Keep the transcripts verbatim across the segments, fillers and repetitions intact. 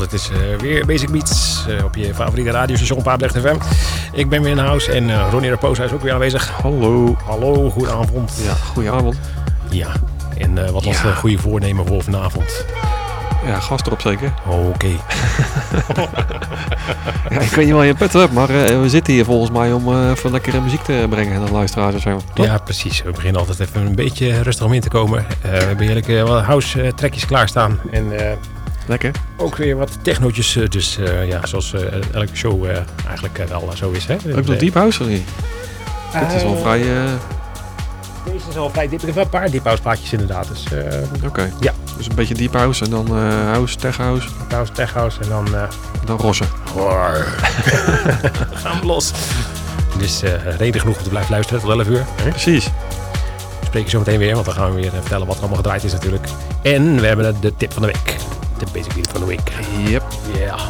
Het is uh, weer Basic Beats uh, op je favoriete radiostation Papendrecht F M. Ik ben weer in huis en uh, Ronnie Repoos is ook weer aanwezig. Hallo. Hallo, goedenavond. Ja, goedenavond. Ja, en uh, wat was ja. het goede voornemen voor vanavond? Ja, gast erop zeker. Oké. Okay. Ja, ik weet niet waar je pet hebt, maar uh, we zitten hier volgens mij om uh, even lekkere muziek te brengen en dan luisteraars of zo. Top? Ja, precies. We beginnen altijd even een beetje rustig om in te komen. Uh, we hebben heerlijke uh, house uh, trekjes klaarstaan en... Uh, Lekker. Ook weer wat technootjes, dus uh, ja, zoals uh, elke show uh, eigenlijk uh, wel zo is. Hè? Ook nog deep house of niet? Uh, Dit is al vrij... Uh... Deze is al vrij deep. Er zijn een paar deep house plaatjes inderdaad. Dus, uh, Oké, okay. ja. Dus een beetje deep house en dan uh, house, tech house. Deep house, tech house en dan... Uh... Dan rossen. Gaan we los. Dus uh, reden genoeg om te blijven luisteren tot elf uur. Hè? Precies. We spreken zo meteen weer, want dan gaan we weer vertellen wat er allemaal gedraaid is natuurlijk. En we hebben de tip van de week. De Basic Beat van de week. Yep. Yeah.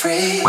free.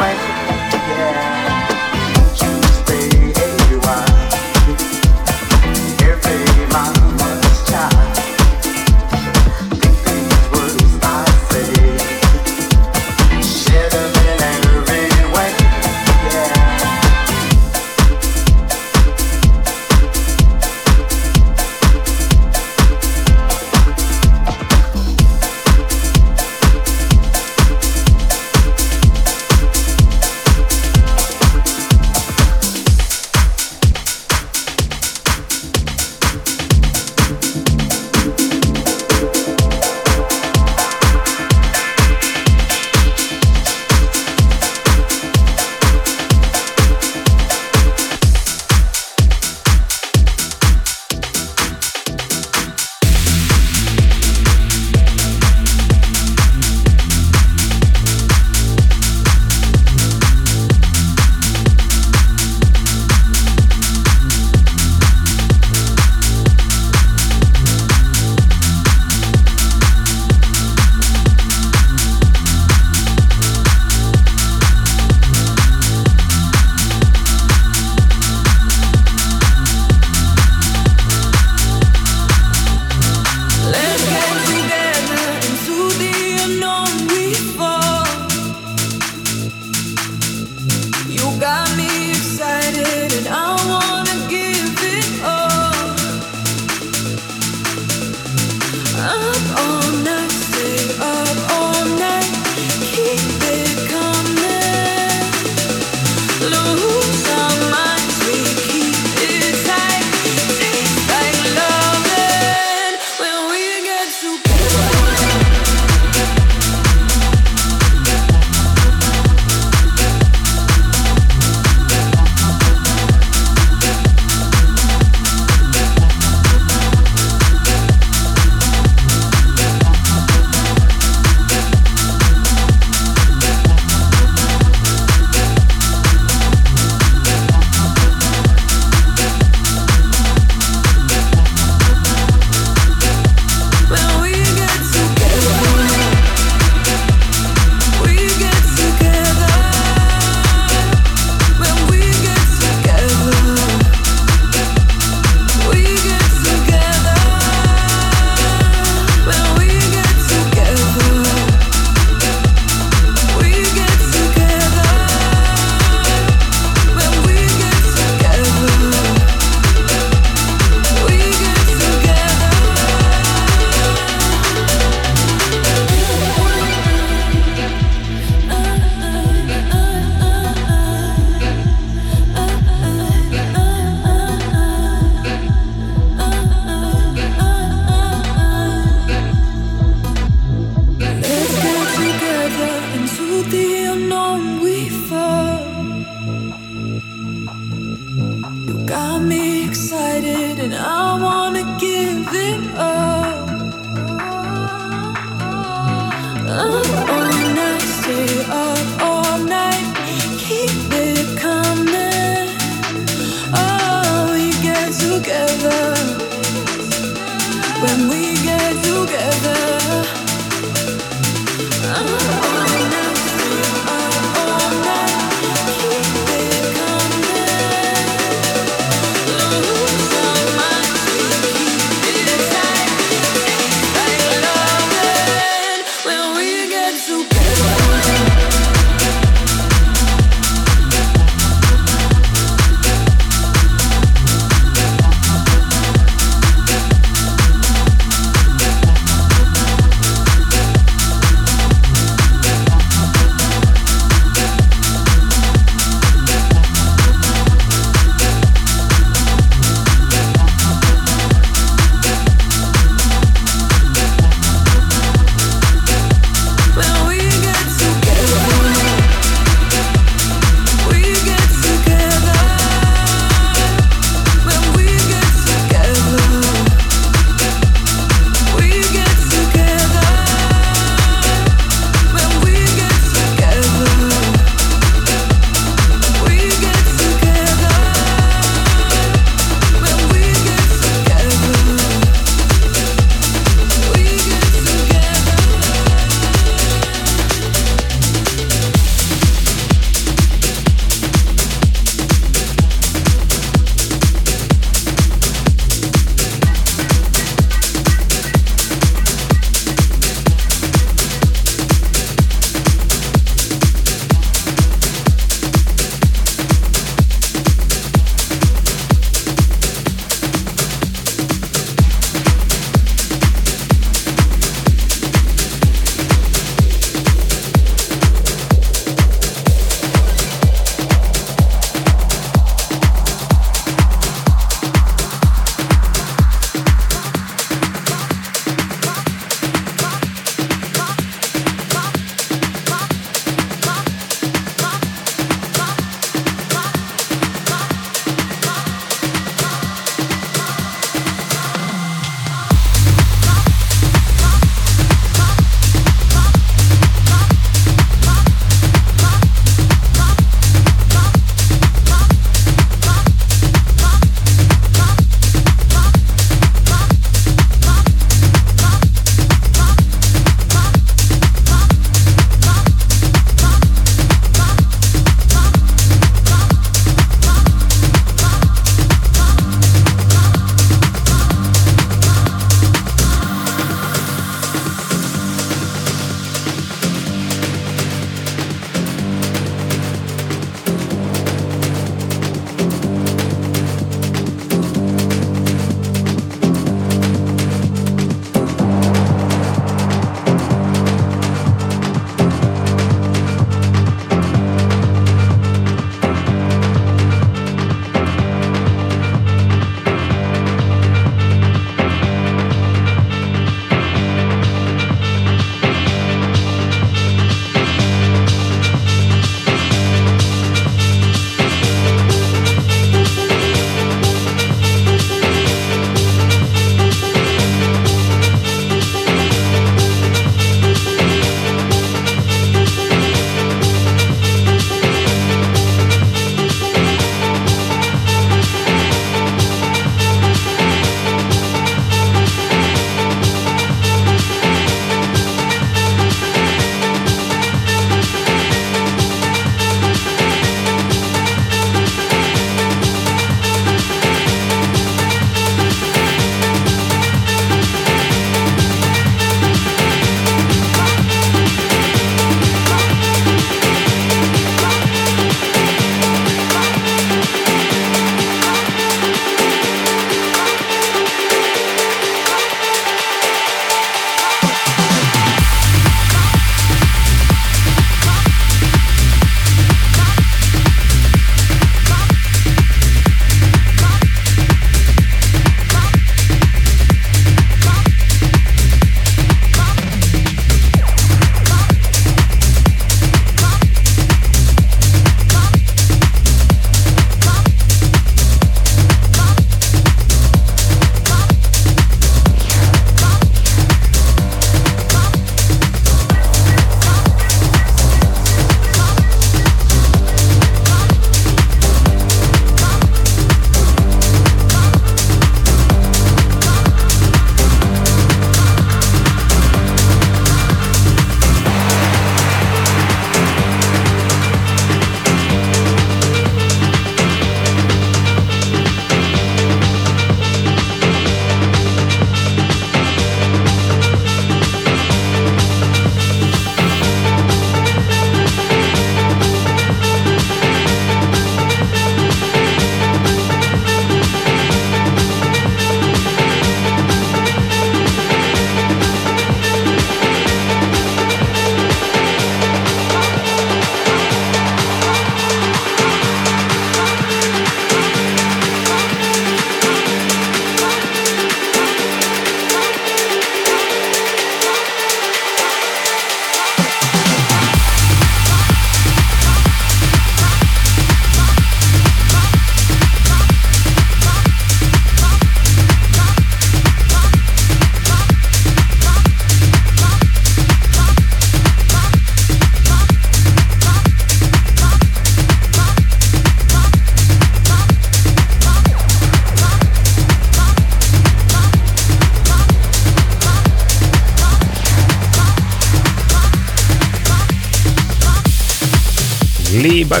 Liebe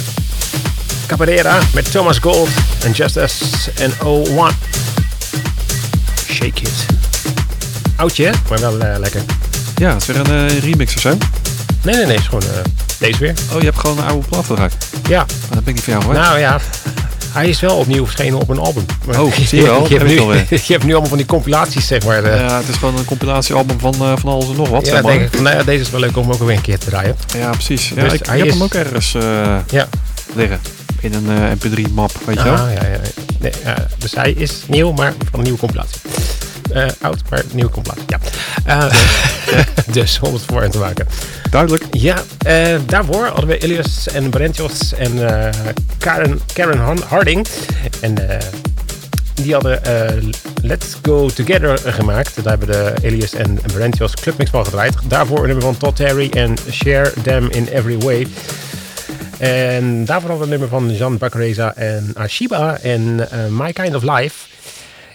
Capoeira met Thomas Gold en Justus en O-One. Shake It. Oudje, maar wel uh, lekker. Ja, is weer een uh, remix of zo? Nee, nee, nee, is gewoon uh, deze weer. Oh, je hebt gewoon een oude plaat geraakt? Ja. Oh, dat ben ik niet van jou, hoor. Nou ja, hij is wel opnieuw verschenen op een album. Maar oh, zie je wel. Je, je, je, je hebt nu allemaal van die compilaties, zeg maar. Uh, ja, het is gewoon een compilatiealbum van, uh, van alles en nog wat. Ja, denk ik, nou ja, deze is wel leuk om ook weer een keer te draaien. Ja, precies. Ja, dus ik hij heb is... hem ook ergens uh, ja. liggen. In een uh, M P drie map, weet je wel? Ah, ja, ja. Nee, uh, dus hij is nieuw, maar van een nieuwe compilatie. Uh, oud, maar nieuw compleet. Ja. Uh, ja. Dus, om het voor te maken. Duidelijk. Ja, uh, daarvoor hadden we Ilias en Barentios en uh, Karen, Karen Harding. En uh, die hadden uh, Let's Go Together gemaakt. Daar hebben de Ilias en Barentios Clubmix van gedraaid. Daarvoor een nummer van Todd Terry en Share Them in Every Way. En daarvoor hadden we een nummer van Jean Bakareza en Ashiba en uh, My Kind of Life.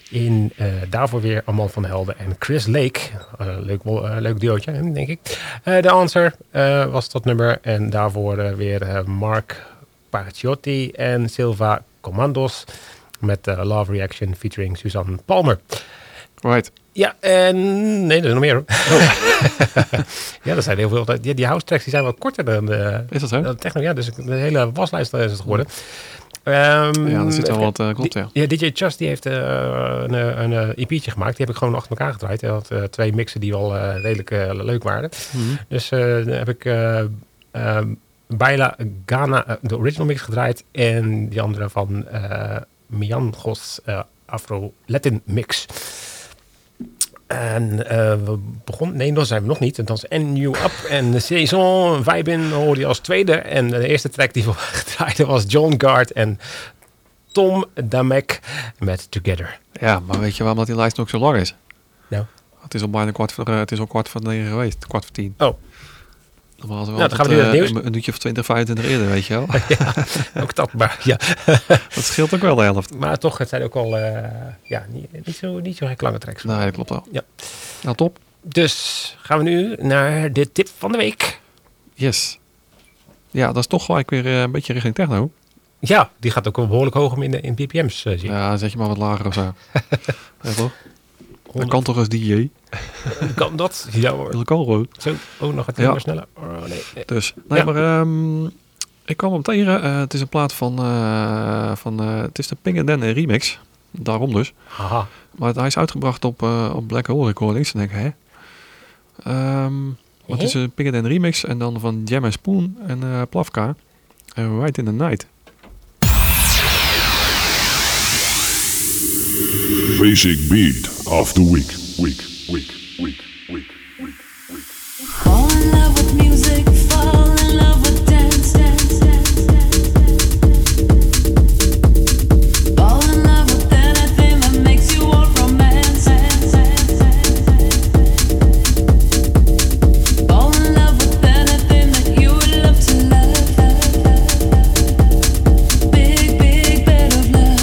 In uh, daarvoor weer Armand van Helden en Chris Lake. Uh, leuk, uh, leuk duootje, denk ik. De uh, Answer uh, was dat nummer. En daarvoor uh, weer uh, Mark Picciotti en Silva Commandos. Met uh, Love Reaction featuring Suzanne Palmer. Right. Ja, en... Nee, dat is nog meer. Oh. Ja, dat zijn heel veel... Die, die house tracks die zijn wat korter dan de... Is dat zo? Dan de techno, ja, dus de hele waslijst is het geworden. Um, ja, er zit wel wat uh, klopt, ja. Ja, D J Justy heeft uh, een, een, een E P'tje gemaakt. Die heb ik gewoon achter elkaar gedraaid. Hij had uh, twee mixen die wel uh, redelijk uh, leuk waren. Mm-hmm. Dus uh, dan heb ik uh, uh, Baila Ghana, uh, de original mix gedraaid. En die andere van uh, Mian Ghos uh, Afro-Latin mix. En uh, we begonnen... Nee, dat zijn we nog niet. En dan is En New Up en de Saison Vibin hoorde je als tweede. En de eerste track die we gedraaiden was John Guard en Tom Damek met Together. Ja, maar weet je waarom dat die lijst nog zo lang is? Nou? Het is al bijna kwart voor, het is al kwart voor negen geweest. Kwart voor tien. Oh. Normaal nou, dan gaan we nu naar het nieuws. Een minuutje of twintig, vijfentwintig eerder, weet je wel. Ja, ook dat maar, ja. Dat scheelt ook wel de helft. Maar toch, het zijn ook al uh, ja, niet, niet zo, niet zo heel lange tracks. Nee, dat klopt wel. Ja. Nou, top. Dus gaan we nu naar de tip van de week. Yes. Ja, dat is toch gelijk weer een beetje richting techno. Ja, die gaat ook wel behoorlijk hoog om in, de, in B P M's uh, zien. Ja, zet je maar wat lager of zo. Ja, toch? Dat kan toch als D J? Kan dat? Ja hoor. Dat kan hoor. Zo, oh, nog het ja. Nummer sneller. Oh, nee. Dus, nee, ja. maar um, ik kwam hem tegen. Uh, het is een plaat van, uh, van uh, het is de Pink and Den remix. Daarom dus. Aha. Maar het, hij is uitgebracht op, uh, op Black Hole Recordings. Dan denk ik, hè? Um, maar het is een Pink and Den remix en dan van Jam and Spoon en uh, Plavka. En Right in the Night. Basic Beat of the Week, Week, Week, Week, Week, Week, Week. Fall in love with music, fall in love with dance, dance, dance, dance, dance. Fall in love with anything that makes you all romance. Fall in love with anything that you would love to love. Big, big bed of love.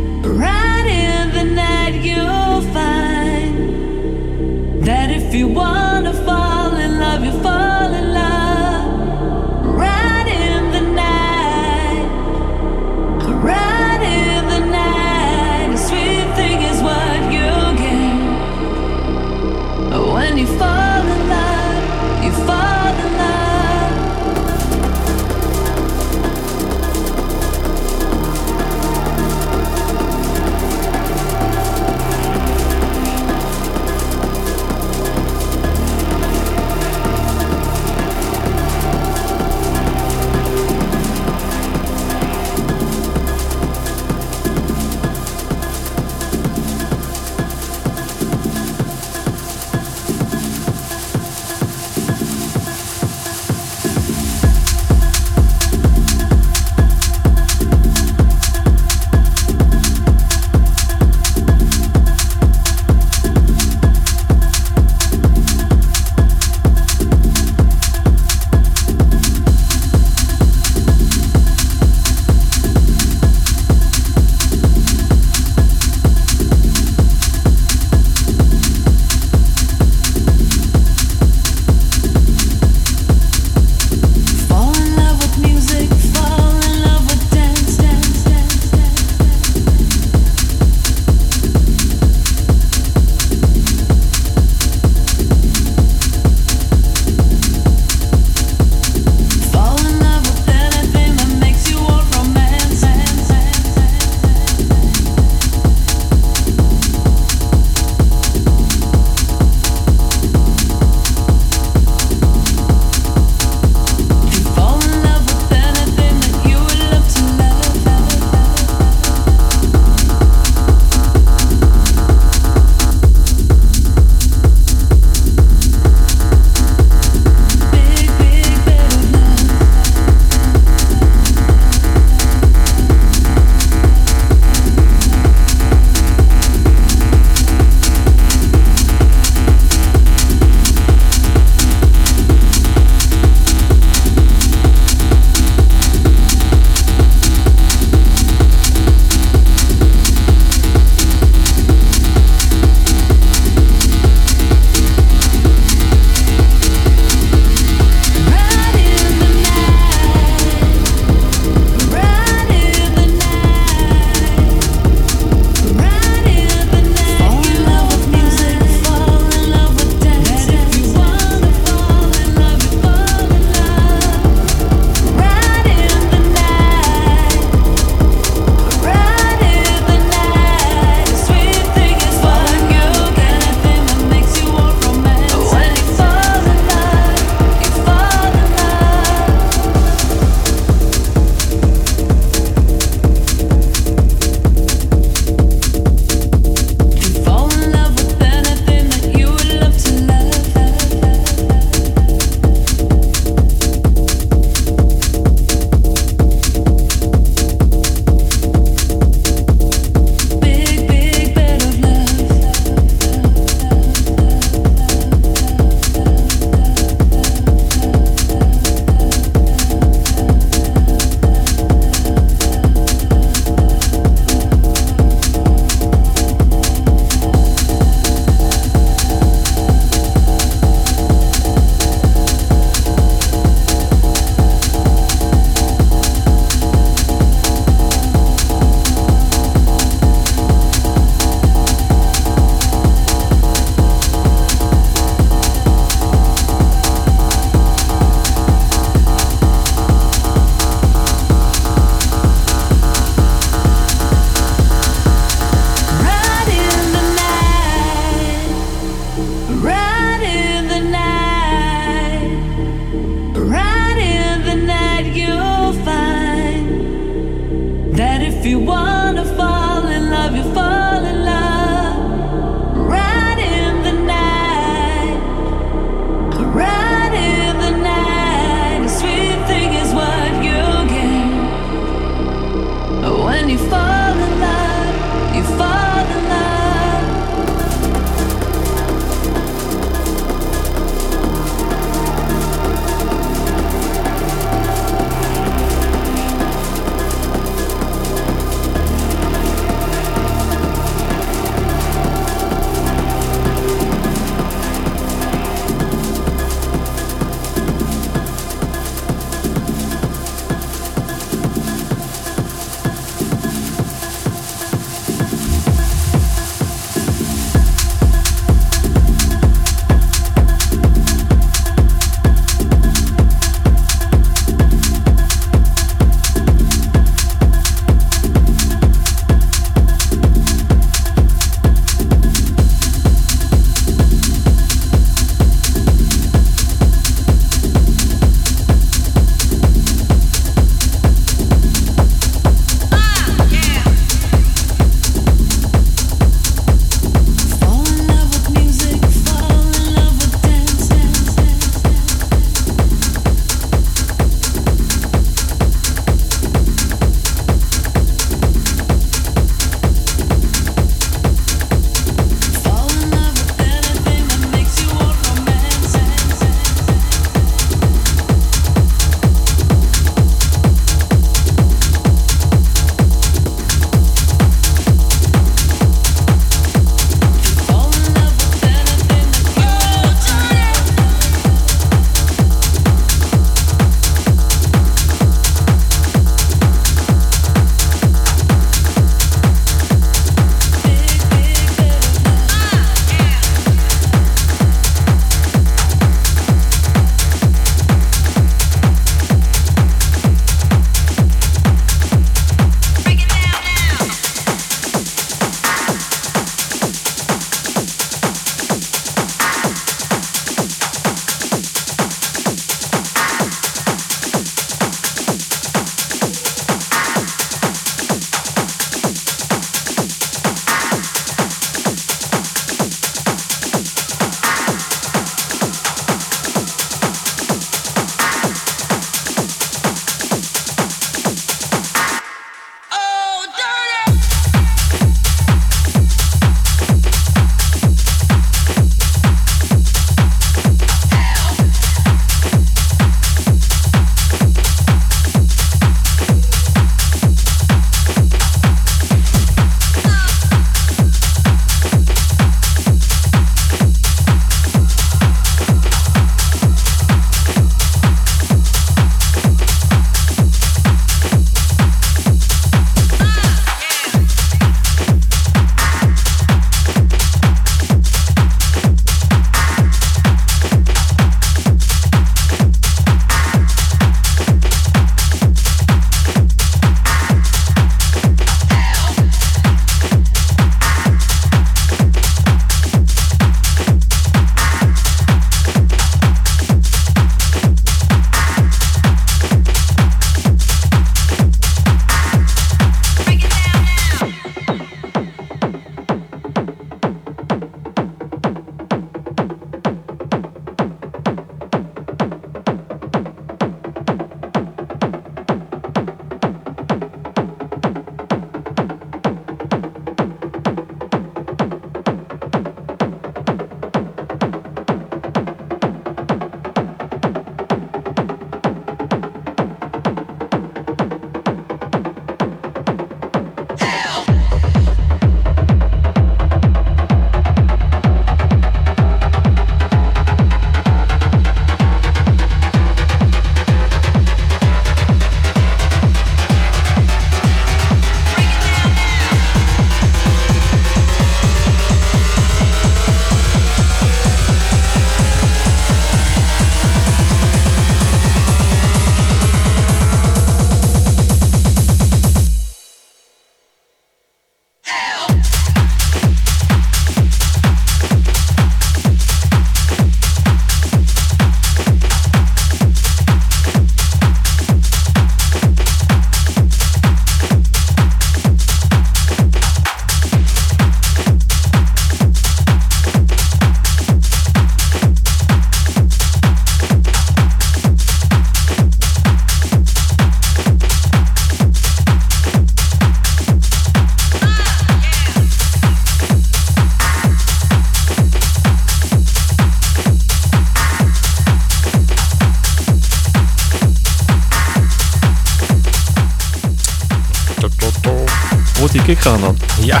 Hoort die kick gaan dan? Ja.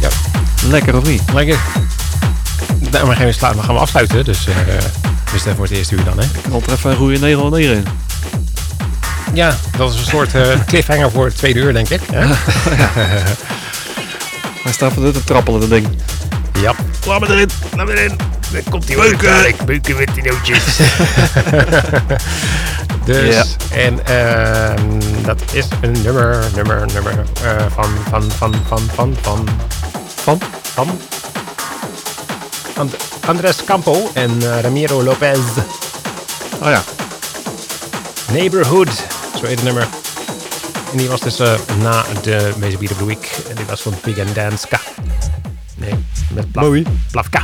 Ja. Lekker of niet? Lekker. Nou, maar geen slaap, maar gaan we afsluiten. Dus uh, we staan voor het eerste uur dan, hè? Knal er even een goede negen nul negen in. Ja, dat is een soort uh, cliffhanger voor het tweede uur, denk ik. Hè? Ja. Hij staat van te trappelen, dat ding. Ja. Laat me erin, laat me erin. Dan komt die beuken. Ik beuken met die nootjes. Dus, ja. En uh, dat is een nummer, nummer, nummer uh, van, van, van, van, van, van, van, van, van Andres Campo en uh, Ramiro Lopez. Oh ja. Neighborhood, zo heet het nummer. En die was dus uh, na de Basic Beat of the Week. En die was van Pink and Den. Nee, met Pla- Plavka.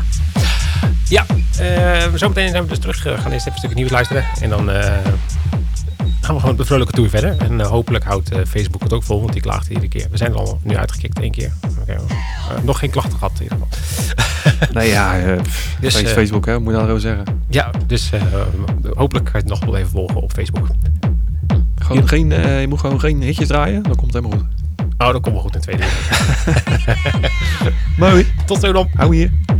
Ja, uh, zometeen zijn we dus terug. We gaan eerst even een stukje nieuws luisteren. En dan uh, gaan we gewoon op de vrolijke tour verder. En uh, hopelijk houdt uh, Facebook het ook vol, want die klaagt iedere keer. We zijn er al nu uitgekikt, één keer. Okay, uh, nog geen klachten gehad in ieder geval. Nou ja, uh, dus, uh, Facebook, hè, moet je dat wel zeggen. Ja, dus uh, hopelijk ga je het nog wel even volgen op Facebook. Gewoon ja. geen, uh, je moet gewoon geen hitjes draaien, dan komt het helemaal goed. Oh, dat komt wel goed in twee uur. Mooi. Tot zo dan. Hou hier.